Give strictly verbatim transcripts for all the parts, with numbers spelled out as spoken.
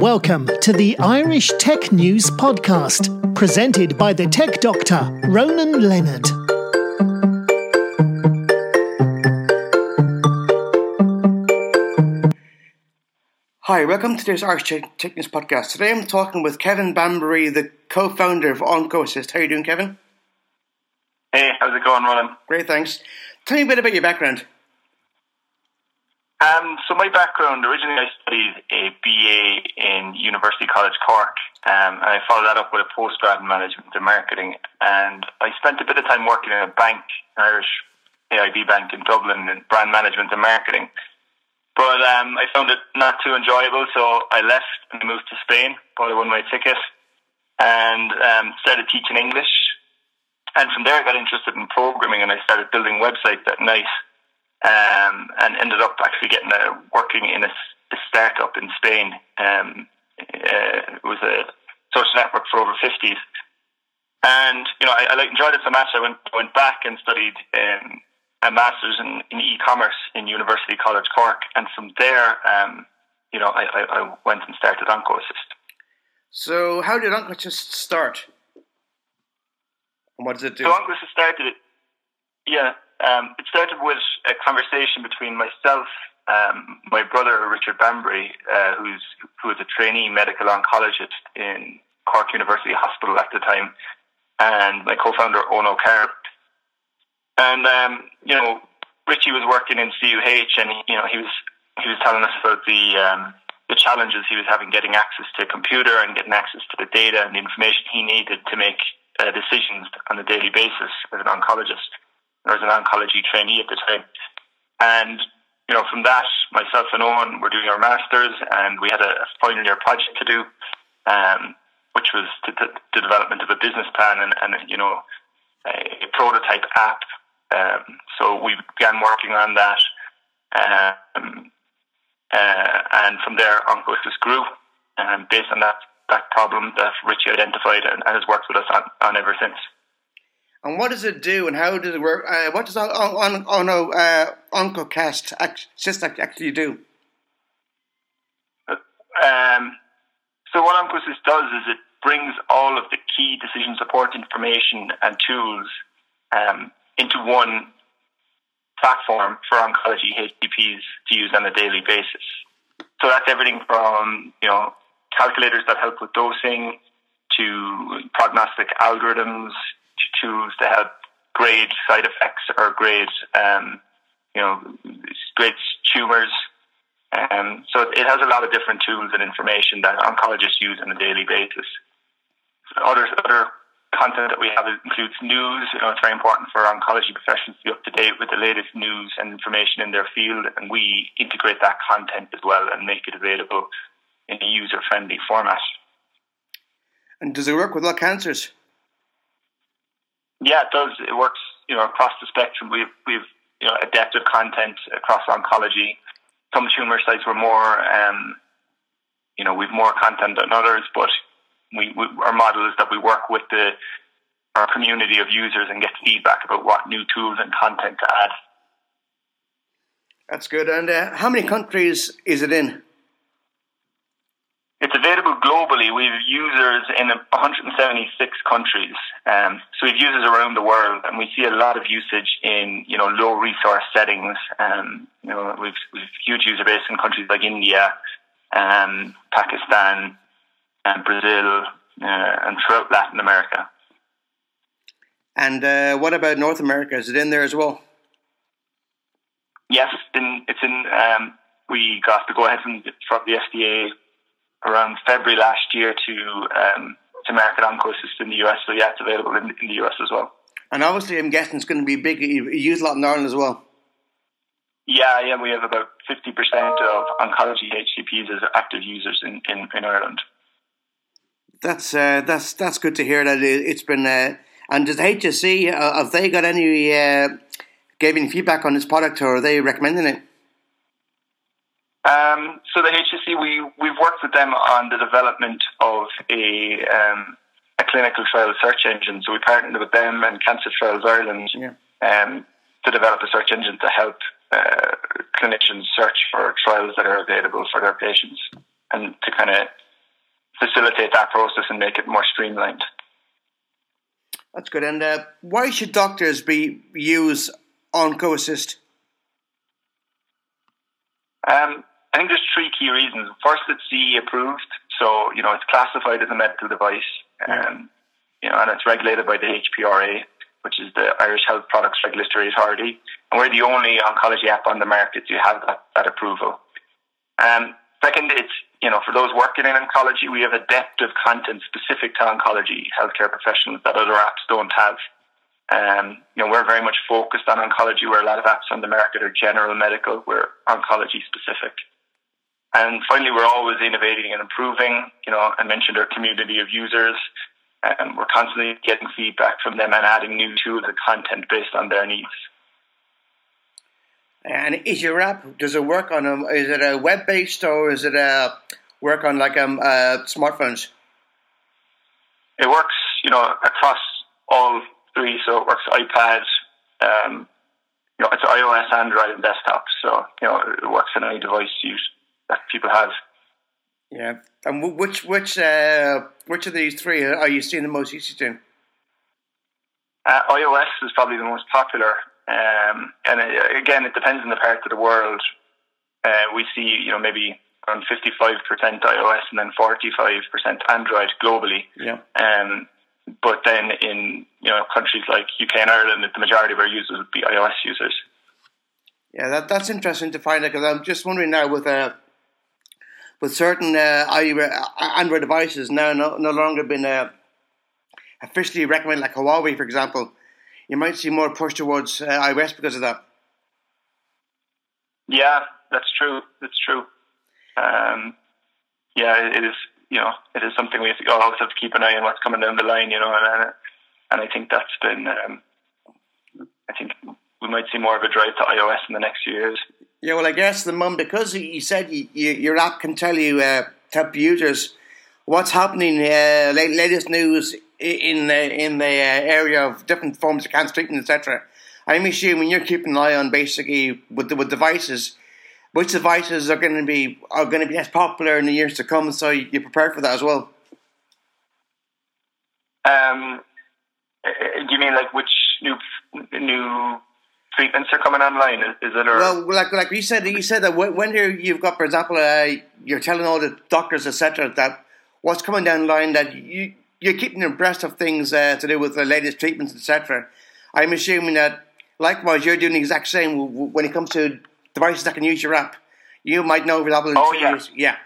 Welcome to the Irish Tech News Podcast, presented by the tech doctor, Ronan Leonard. Hi, welcome to this Irish Tech News Podcast. Today I'm talking with Kevin Bambury, the co-founder of OncoAssist. How are you doing, Kevin? Hey, how's it going, Ronan? Great, thanks. Tell me a bit about your background. Um, so my background, originally I studied a B A in University College Cork, um, and I followed that up with a postgrad in management and marketing, and I spent a bit of time working in a bank, an Irish A I B bank in Dublin, in brand management and marketing. But um, I found it not too enjoyable, so I left and moved to Spain, bought a one-way ticket, and um, started teaching English. And from there I got interested in programming, and I started building websites at night. Um, and ended up actually getting a, working in a, a startup in Spain. Um, uh, it was a social network for over fifties, and you know I, I like, enjoyed it so much. I went went back and studied um, a master's in, in e-commerce in University College Cork, and from there, um, you know, I, I, I went and started OncoAssist. So, how did OncoAssist start? And what does it do? So OncoAssist started, yeah. Um, it started with a conversation between myself, um, my brother Richard Bambury, uh, who's who is a trainee medical oncologist in Cork University Hospital at the time, and my co-founder Ono Kerr. And um, you know, Richie was working in C U H, and you know he was he was telling us about the um, the challenges he was having getting access to a computer and getting access to the data and the information he needed to make uh, decisions on a daily basis as an oncologist. I was an oncology trainee at the time. And, you know, from that, myself and Owen were doing our masters, and we had a final year project to do, um, which was to, to, the development of a business plan and, and you know, a, a prototype app. Um, so we began working on that. Um, uh, and from there, OncoAssist grew, um, based on that, that problem that Richie identified and, and has worked with us on, on ever since. And what does it do, and how does it work? Uh, what does on on on uh, OncoAssist actually do? Um, so what OncoAssist does is it brings all of the key decision support information and tools um, into one platform for oncology H C Ps to use on a daily basis. So that's everything from you know calculators that help with dosing to prognostic algorithms. Tools to help grade side effects or grade, um, you know, grade tumours. Um, so it has a lot of different tools and information that oncologists use on a daily basis. Other other content that we have includes news. You know, it's very important for oncology professionals to be up to date with the latest news and information in their field, and we integrate that content as well and make it available in a user-friendly format. And does it work with all cancers? Yeah, it does. It works, you know, across the spectrum. We've we've you know adaptive content across oncology. Some tumor sites were more, um, you know, we've more content than others. But we, we our model is that we work with the our community of users and get feedback about what new tools and content to add. That's good. And uh, how many countries is it in? It's available globally. We have users in one hundred seventy-six countries. Um, so we have users around the world, and we see a lot of usage in, you know, low resource settings. Um, you know, we've, we've huge user base in countries like India, um, Pakistan, and Brazil, uh, and throughout Latin America. And uh, what about North America? Is it in there as well? Yes, it's in. It's in um, we got the go ahead from, from the F D A. Around February last year to um, to market OncoAssist in the U S, so yeah, it's available in, in the U S as well. And obviously, I'm guessing it's going to be big. You use a lot in Ireland as well. Yeah, yeah, we have about fifty percent of oncology H C Ps as active users in, in, in Ireland. That's uh, that's that's good to hear. That it's been. Uh, and does the H S C uh, have they got any uh, gave any feedback on this product, or are they recommending it? Um, so the H S C, we, we've worked with them on the development of a um, a clinical trial search engine. So we partnered with them and Cancer Trials Ireland yeah. um, to develop a search engine to help uh, clinicians search for trials that are available for their patients and to kind of facilitate that process and make it more streamlined. That's good. And uh, why should doctors be use OncoAssist? Um, I think there's three key reasons. First, it's C E approved, so you know it's classified as a medical device, yeah. and you know, and it's regulated by the H P R A, which is the Irish Health Products Regulatory Authority, and we're the only oncology app on the market to have that, that approval. Um, second, it's you know, for those working in oncology, we have a depth of content specific to oncology healthcare professionals that other apps don't have. Um, you know, we're very much focused on oncology, where a lot of apps on the market are general medical, we're oncology specific. And finally, we're always innovating and improving. You know, I mentioned our community of users, and we're constantly getting feedback from them and adding new tools and content based on their needs. And is your app, does it work on, a, is it a web-based or is it a work on like um, uh, smartphones? It works, you know, across all three. So it works iPad, um, you know, it's iOS, Android and desktop. So, you know, it works on any device you, that people have. Yeah. And which which uh, which of these three are you seeing the most usage to? Uh, iOS is probably the most popular. Um, and it, again, it depends on the part of the world. Uh, we see, you know, maybe around fifty-five percent iOS and then forty-five percent Android globally. Yeah. Um, but then in, you know, countries like U K and Ireland, the majority of our users would be iOS users. Yeah, that that's interesting to find out, because I'm just wondering now with uh, with certain uh, Android devices now no, no longer been uh, officially recommended, like Huawei, for example. You might see more push towards uh, iOS because of that. Yeah, that's true. That's true. Um, yeah, it is. You know, it is something we have to, always have to keep an eye on what's coming down the line. You know, and and I think that's been. Um, I think we might see more of a drive to iOS in the next few years. Yeah, well, I guess the moment, because you said you, you, your app can tell you, uh, help users, what's happening. Uh, latest news. In the in the area of different forms of cancer treatment, et cetera. I'm assuming you're keeping an eye on basically with the, with devices, which devices are going to be are going to be less popular in the years to come. So you prepare for that as well. Um, do you mean like which new new treatments are coming online? Is it or well, like like you said, you said that when you've got, for example, uh, you're telling all the doctors, et cetera, that what's coming down the line that you. You're keeping abreast of things uh, to do with the latest treatments, et cetera. I'm assuming that, likewise, you're doing the exact same when it comes to devices that can use your app. You might know available in oh, yeah. years. Yeah.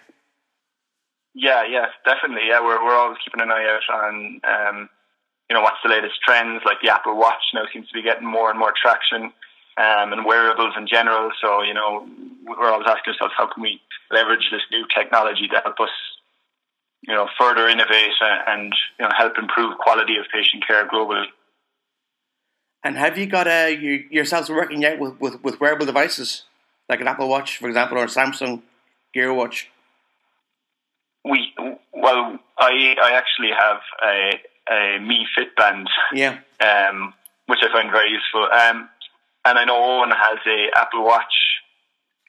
Yeah, yeah, definitely. Yeah, we're we're always keeping an eye out on, um, you know, what's the latest trends. Like the Apple Watch now seems to be getting more and more traction, um, and wearables in general. So, you know, we're always asking ourselves, how can we leverage this new technology to help us, you know, further innovate and, you know, help improve quality of patient care globally. And have you got uh, you, yourselves working out with, with, with wearable devices, like an Apple Watch, for example, or a Samsung Gear Watch? We well, I I actually have a a Mi Fit Band, yeah, um, which I find very useful. Um, and I know Owen has a Apple Watch.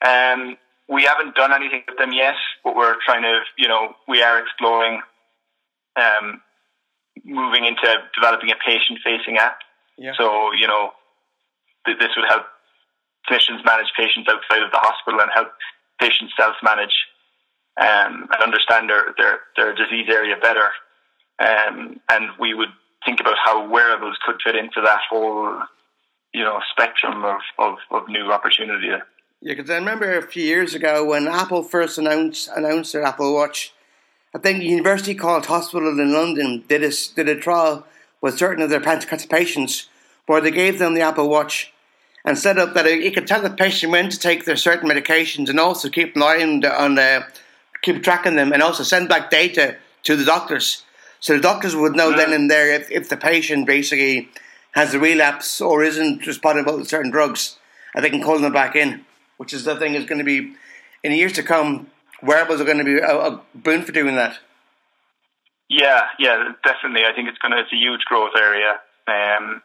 Um. We haven't done anything with them yet, but we're trying to, you know, we are exploring um, moving into developing a patient-facing app. Yeah. So, you know, th- this would help clinicians manage patients outside of the hospital and help patients self-manage um, and understand their, their, their disease area better. Um, and we would think about how wearables could fit into that whole, you know, spectrum of, of, of new opportunity. Yeah, because I remember a few years ago when Apple first announced announced their Apple Watch, I think University College Hospital in London did a, did a trial with certain of their patients where they gave them the Apple Watch and set up that it could tell the patient when to take their certain medications and also keep an eye on, on uh, keep tracking them and also send back data to the doctors. So the doctors would know mm-hmm. then and there if, if the patient basically has a relapse or isn't responding to certain drugs, and they can call them back in. Which is the thing is going to be, in the years to come, wearables are going to be a, a boon for doing that. Yeah, yeah, definitely. I think it's going to, it's a huge growth area. Um,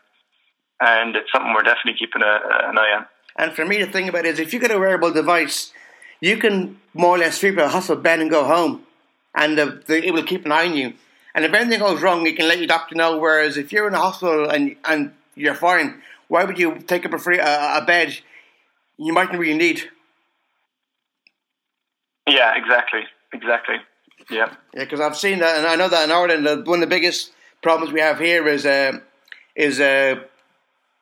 and it's something we're definitely keeping a, an eye on. And for me, the thing about it is, if you get a wearable device, you can more or less sleep in a hospital bed and go home. and the, the, it will keep an eye on you. And if anything goes wrong, you can let your doctor know, whereas if you're in a hospital and and you're fine, why would you take up a, free, uh, a bed you mightn't really need? Yeah, exactly, exactly, yeah. Yeah, because I've seen that, and I know that in Ireland, uh, one of the biggest problems we have here is uh, is uh,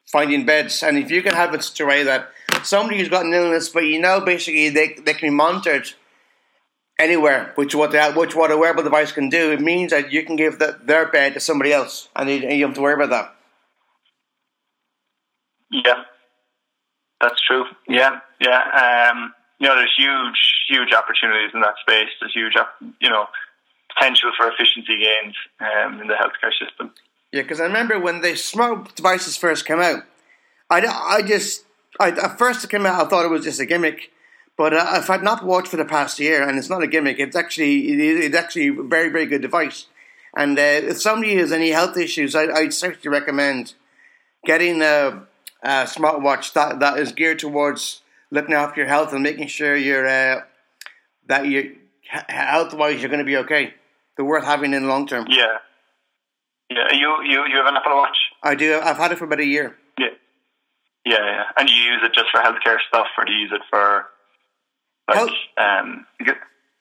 finding beds. And if you can have it such a way that somebody who's got an illness, but you know basically they they can be monitored anywhere, which what they, which what a wearable device can do, it means that you can give the, their bed to somebody else, and you, and you don't have to worry about that. Yeah, that's true. Yeah, yeah. Um, you know, there's huge, huge opportunities in that space. There's huge, you know, potential for efficiency gains um, in the healthcare system. Yeah, because I remember when the smart devices first came out, I, I just, I, at first it came out, I thought it was just a gimmick. But uh, I've had an Apple Watch for the past year, and it's not a gimmick. It's actually it's actually a very, very good device. And uh, if somebody has any health issues, I, I'd certainly recommend getting a, a smartwatch that, that is geared towards looking after your health and making sure you're uh, that you health-wise you're going to be okay. They're worth having in the long term. Yeah, yeah. You you you have an Apple Watch? I do. I've had it for about a year. Yeah, yeah, yeah. And you use it just for healthcare stuff, or do you use it for? Like, Health, um,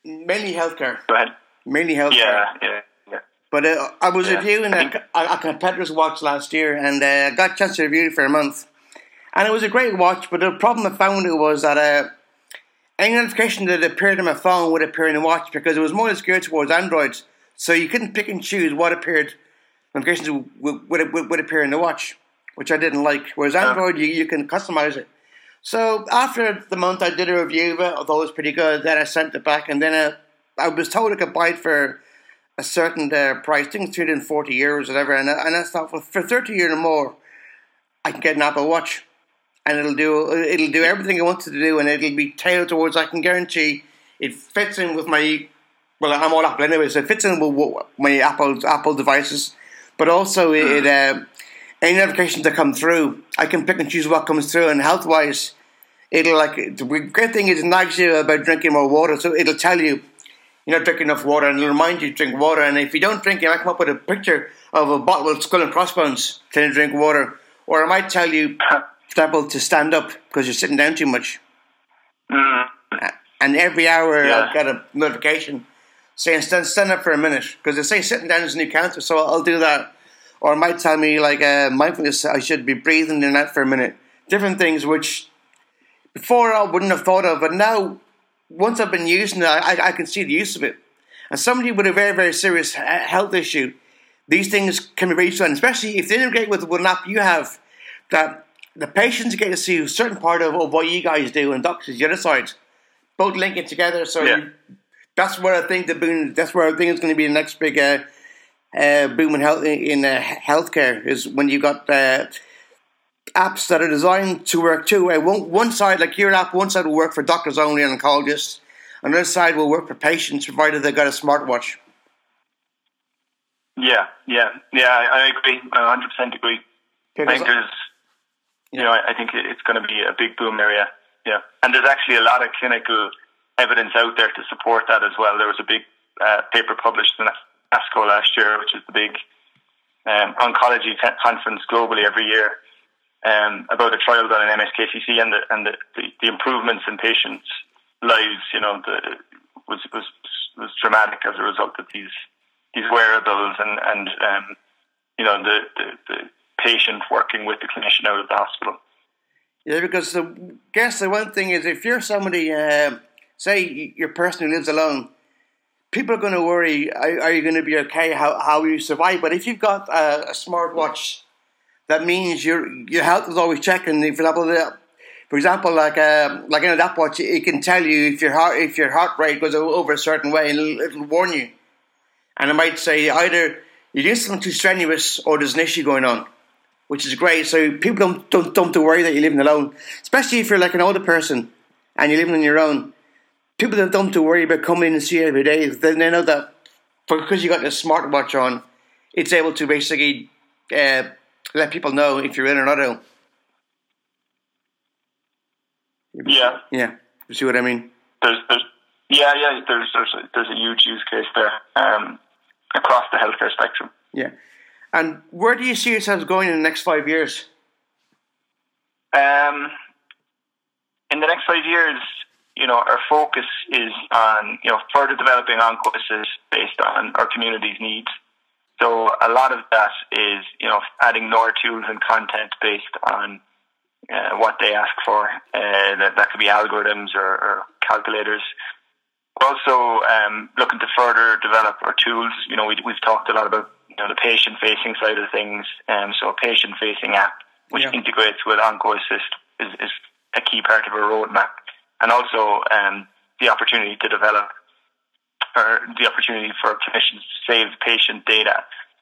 mainly healthcare. Go ahead. Mainly healthcare. Yeah, yeah, yeah. But uh, I was yeah. reviewing I a, a competitor's watch last year, and I uh, got a chance to review it for a month. And it was a great watch, but the problem I found it was that uh, any notification that appeared on my phone would appear in the watch, because it was more geared towards Android, so you couldn't pick and choose what appeared. Notifications would, would, would, would appear in the watch, which I didn't like. Whereas Android, yeah. you, you can customize it. So after the month, I did a review of it, although it was pretty good. Then I sent it back, and then I, I was told I could buy it for a certain uh, price, I think it's two hundred forty euros or whatever. And I, and I thought, well, for thirty euros or more, I can get an Apple Watch, and it'll do it'll do everything I wanted to do, and it'll be tailored towards. I can guarantee it fits in with my. Well, I'm all Apple anyway, so it fits in with my Apple Apple devices, but also it. Uh, Any notifications that come through, I can pick and choose what comes through. And health-wise, it'll like the great thing is it nags you about drinking more water, so it'll tell you you're not drinking enough water, and it'll remind you to drink water. And if you don't drink, it might come up with a picture of a bottle of Skull and Crossbones telling you to drink water, or it might tell you, for example, to stand up because you're sitting down too much. Mm. And every hour yeah. I'll get a notification saying stand stand up for a minute, because they say sitting down is a new cancer, so I'll do that. Or it might tell me, like, uh, mindfulness, I should be breathing in that for a minute. Different things which before I wouldn't have thought of, but now, once I've been using it, I, I can see the use of it. And somebody with a very, very serious health issue, these things can be reached on, especially if they integrate with an app you have, that the patients get to see a certain part of, of what you guys do, and doctors, the other side, both linking together. So yeah. you, that's where I think the boon, that's where I think it's going to be the next big... Uh, Uh, boom in health in uh, healthcare is when you got uh, apps that are designed to work two way. One, one side, like your app, one side will work for doctors only and oncologists. Another side will work for patients, provided they've got a smartwatch. Yeah, yeah, yeah. I, I agree. I one hundred percent agree. I think there's, you know, I think it's going to be a big boom area. Yeah, and there's actually a lot of clinical evidence out there to support that as well. There was a big uh, paper published in that ASCO last year, which is the big um, oncology te- conference globally every year, um, about a trial done in M S K C C and the and the, the, the improvements in patients' lives. You know, the, was was was dramatic as a result of these these wearables and and um, you know the, the, the patient working with the clinician out of the hospital. Yeah, because I guess the one thing is if you're somebody, uh, say you're a person who lives alone. People are going to worry, are, are you going to be okay, how how you survive? But if you've got a, a smartwatch, that means your your health is always checking. For example, the, for example like a, like an Apple Watch, it can tell you if your heart if your heart rate goes over a certain way, and it'll, it'll warn you. And it might say either you do something too strenuous or there's an issue going on, which is great. So people don't don't don't worry that you're living alone, especially if you're like an older person and you're living on your own. People don't have to worry about coming in and see you every day. They know that because you got the smartwatch on, it's able to basically uh, let people know if you're in or not ill. Yeah. Yeah. You see what I mean? There's, there's, Yeah, yeah, there's there's a, there's a huge use case there um, across the healthcare spectrum. Yeah. And where do you see yourselves going in the next five years? Um, in the next five years, you know, our focus is on, you know, further developing OncoAssist based on our community's needs. So a lot of that is, you know, adding more tools and content based on uh, what they ask for. Uh, that, that could be algorithms or, or calculators. We're also um, looking to further develop our tools. You know, we, we've talked a lot about, you know, the patient-facing side of things. Um, so a patient-facing app, which yeah. integrates with OncoAssist, is, is a key part of our roadmap. And also um, the opportunity to develop or the opportunity for clinicians to save patient data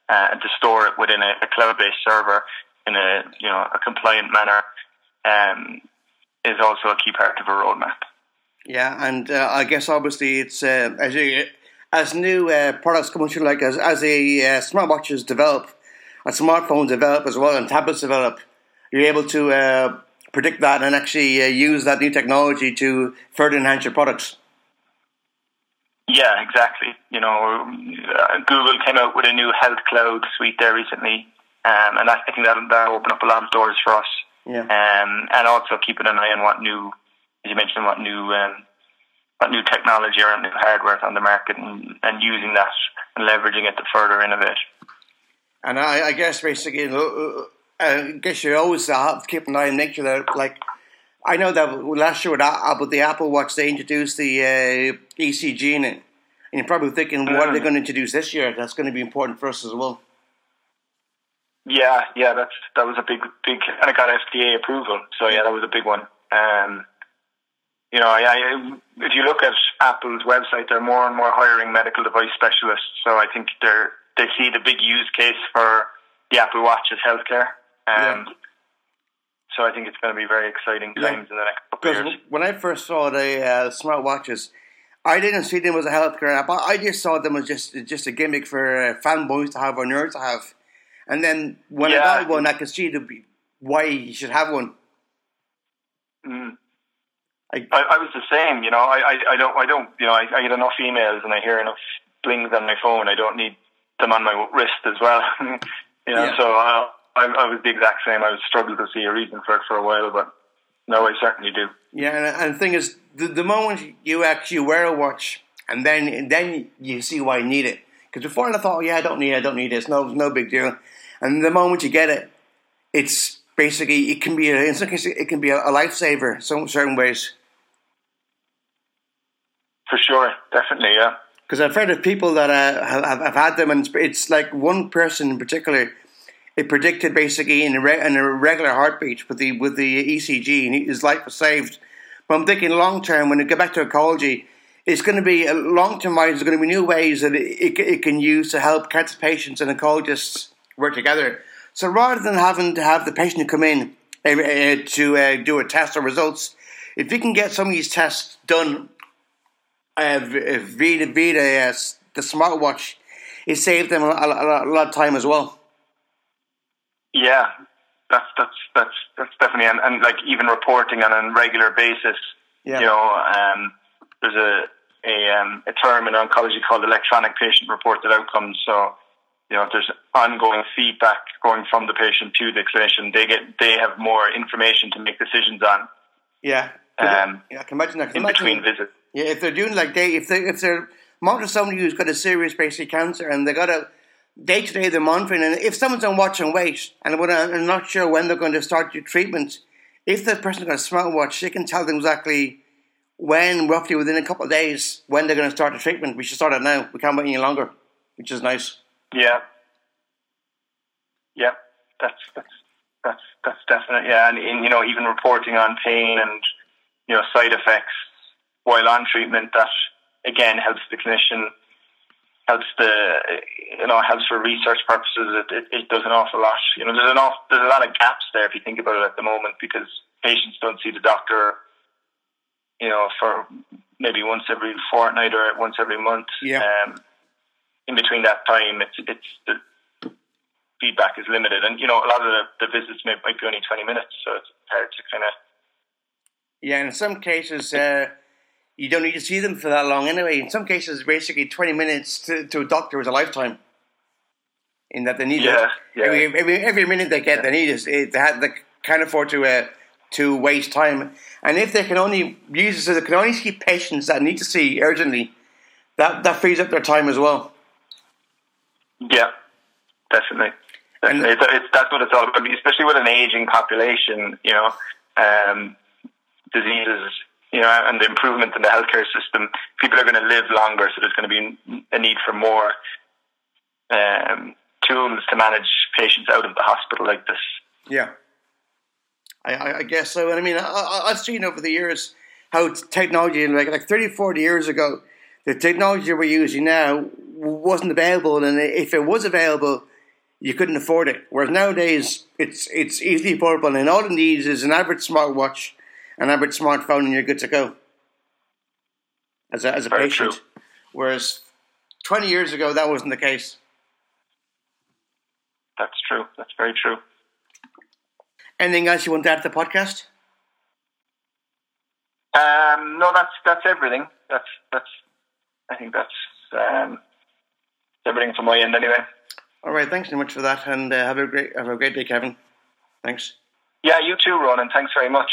uh, and to store it within a, a cloud-based server in a, you know, a compliant manner um, is also a key part of our roadmap. Yeah, and uh, I guess obviously it's uh, as you, as new uh, products come through, like as as the uh, smartwatches develop and smartphones develop as well and tablets develop, you're able to uh, predict that and actually uh, use that new technology to further enhance your products. Yeah, exactly. You know, uh, Google came out with a new health cloud suite there recently, um, and I think that that opened up a lot of doors for us. Yeah. Um, and also keeping an eye on what new, as you mentioned, what new, um, what new technology or new hardware is on the market, and, and using that and leveraging it to further innovate. And I, I guess basically, I guess you always have to keep an eye and make sure that, like, I know that last year with Apple, the Apple Watch, they introduced the uh, E C G in it. And you're probably thinking, what are they going to introduce this year? That's going to be important for us as well. Yeah, yeah, that's that was a big, big, and it got F D A approval. So yeah, that was a big one. Um, you know, I, I, if you look at Apple's website, they're more and more hiring medical device specialists. So I think they're they see the big use case for the Apple Watch as healthcare. Um, yeah. So I think it's going to be very exciting times yeah. in the next couple of years. When I first saw the uh, smartwatches, I didn't see them as a healthcare app. I just saw them as just just a gimmick for uh, fanboys to have or nerds to have. And then when yeah. I got one, I could see the, why you should have one. Mm. I, I I was the same, you know. I, I, I don't I don't you know I, I get enough emails and I hear enough blings on my phone. I don't need them on my wrist as well, you know. Yeah. So. Uh, I, I was the exact same. I was struggling to see a reason for it for a while, but no, I certainly do. Yeah, and, and the thing is, the, the moment you actually wear a watch, and then and then you see why you need it. Because before I thought, oh, yeah, I don't need it, I don't need this, no, no big deal. And the moment you get it, it's basically, it can be, a, in some cases, it can be a, a lifesaver in certain ways. For sure, definitely, yeah. Because I've heard of people that uh, have, have had them, and it's like one person in particular. It predicted basically in a, re- in a regular heartbeat with the with the E C G, and his life was saved. But I'm thinking long term, when you go back to ecology, it's going to be long term wise. There's going to be new ways that it, it it can use to help cancer patients and ecologists work together. So rather than having to have the patient come in uh, uh, to uh, do a test or results, if you can get some of these tests done uh, via via the, uh, the smartwatch, it saved them a, a, a lot of time as well. Yeah, that's that's that's that's definitely, and, and like even reporting on a regular basis. Yeah. You know, um, there's a a, um, a term in oncology called electronic patient-reported outcomes. So, you know, if there's ongoing feedback going from the patient to the clinician, they get they have more information to make decisions on. Yeah, um, yeah, I can imagine that. Can in imagine, between visits. Yeah, if they're doing like they if they if they're monitoring somebody who's got a serious basic cancer and they got a day to day, they're monitoring, and if someone's on watch and wait, and they're not sure when they're going to start your treatment, if that person's got a smartwatch, they can tell them exactly when, roughly within a couple of days, when they're going to start the treatment. We should start it now. We can't wait any longer, which is nice. Yeah, yeah, that's that's that's that's definite. Yeah, and, and you know, even reporting on pain and, you know, side effects while on treatment, that again helps the clinician. Helps the you know helps for research purposes. It, it, it does an awful lot. You know, there's an awful, there's a lot of gaps there if you think about it at the moment, because patients don't see the doctor, you know, for maybe once every fortnight or once every month. Yeah. Um, in between that time, it's it's the feedback is limited, and you know a lot of the, the visits may, might be only twenty minutes, so it's hard to kind of. Yeah, in some cases. Uh... you don't need to see them for that long anyway. In some cases, basically twenty minutes to, to a doctor is a lifetime in that they need yeah, it. Yeah. Every, every, every minute they get, yeah. they need it. It they, have, they can't afford to uh, to waste time. And if they can only use it, they can only see patients that need to see urgently, that, that frees up their time as well. Yeah, definitely. definitely. And it's, it's, that's what it's all about, especially with an aging population, you know, um, diseases, you know, and the improvement in the healthcare system, people are going to live longer, so there's going to be a need for more um, tools to manage patients out of the hospital like this. Yeah, I, I guess so. And I mean, I, I've seen over the years how technology, like, like thirty, forty years ago, the technology we're using now wasn't available, and if it was available, you couldn't afford it. Whereas nowadays, it's it's easily portable, and all it needs is an average smartwatch, an average smartphone, and you're good to go as a, as a patient. True. Whereas twenty years ago, that wasn't the case. That's true. That's very true. Anything else you want to add to the podcast? Um, no, that's that's everything. That's that's. I think that's um, everything from my end, anyway. All right. Thanks so much for that, and uh, have a great have a great day, Kevin. Thanks. Yeah, you too, Ronan. Thanks very much.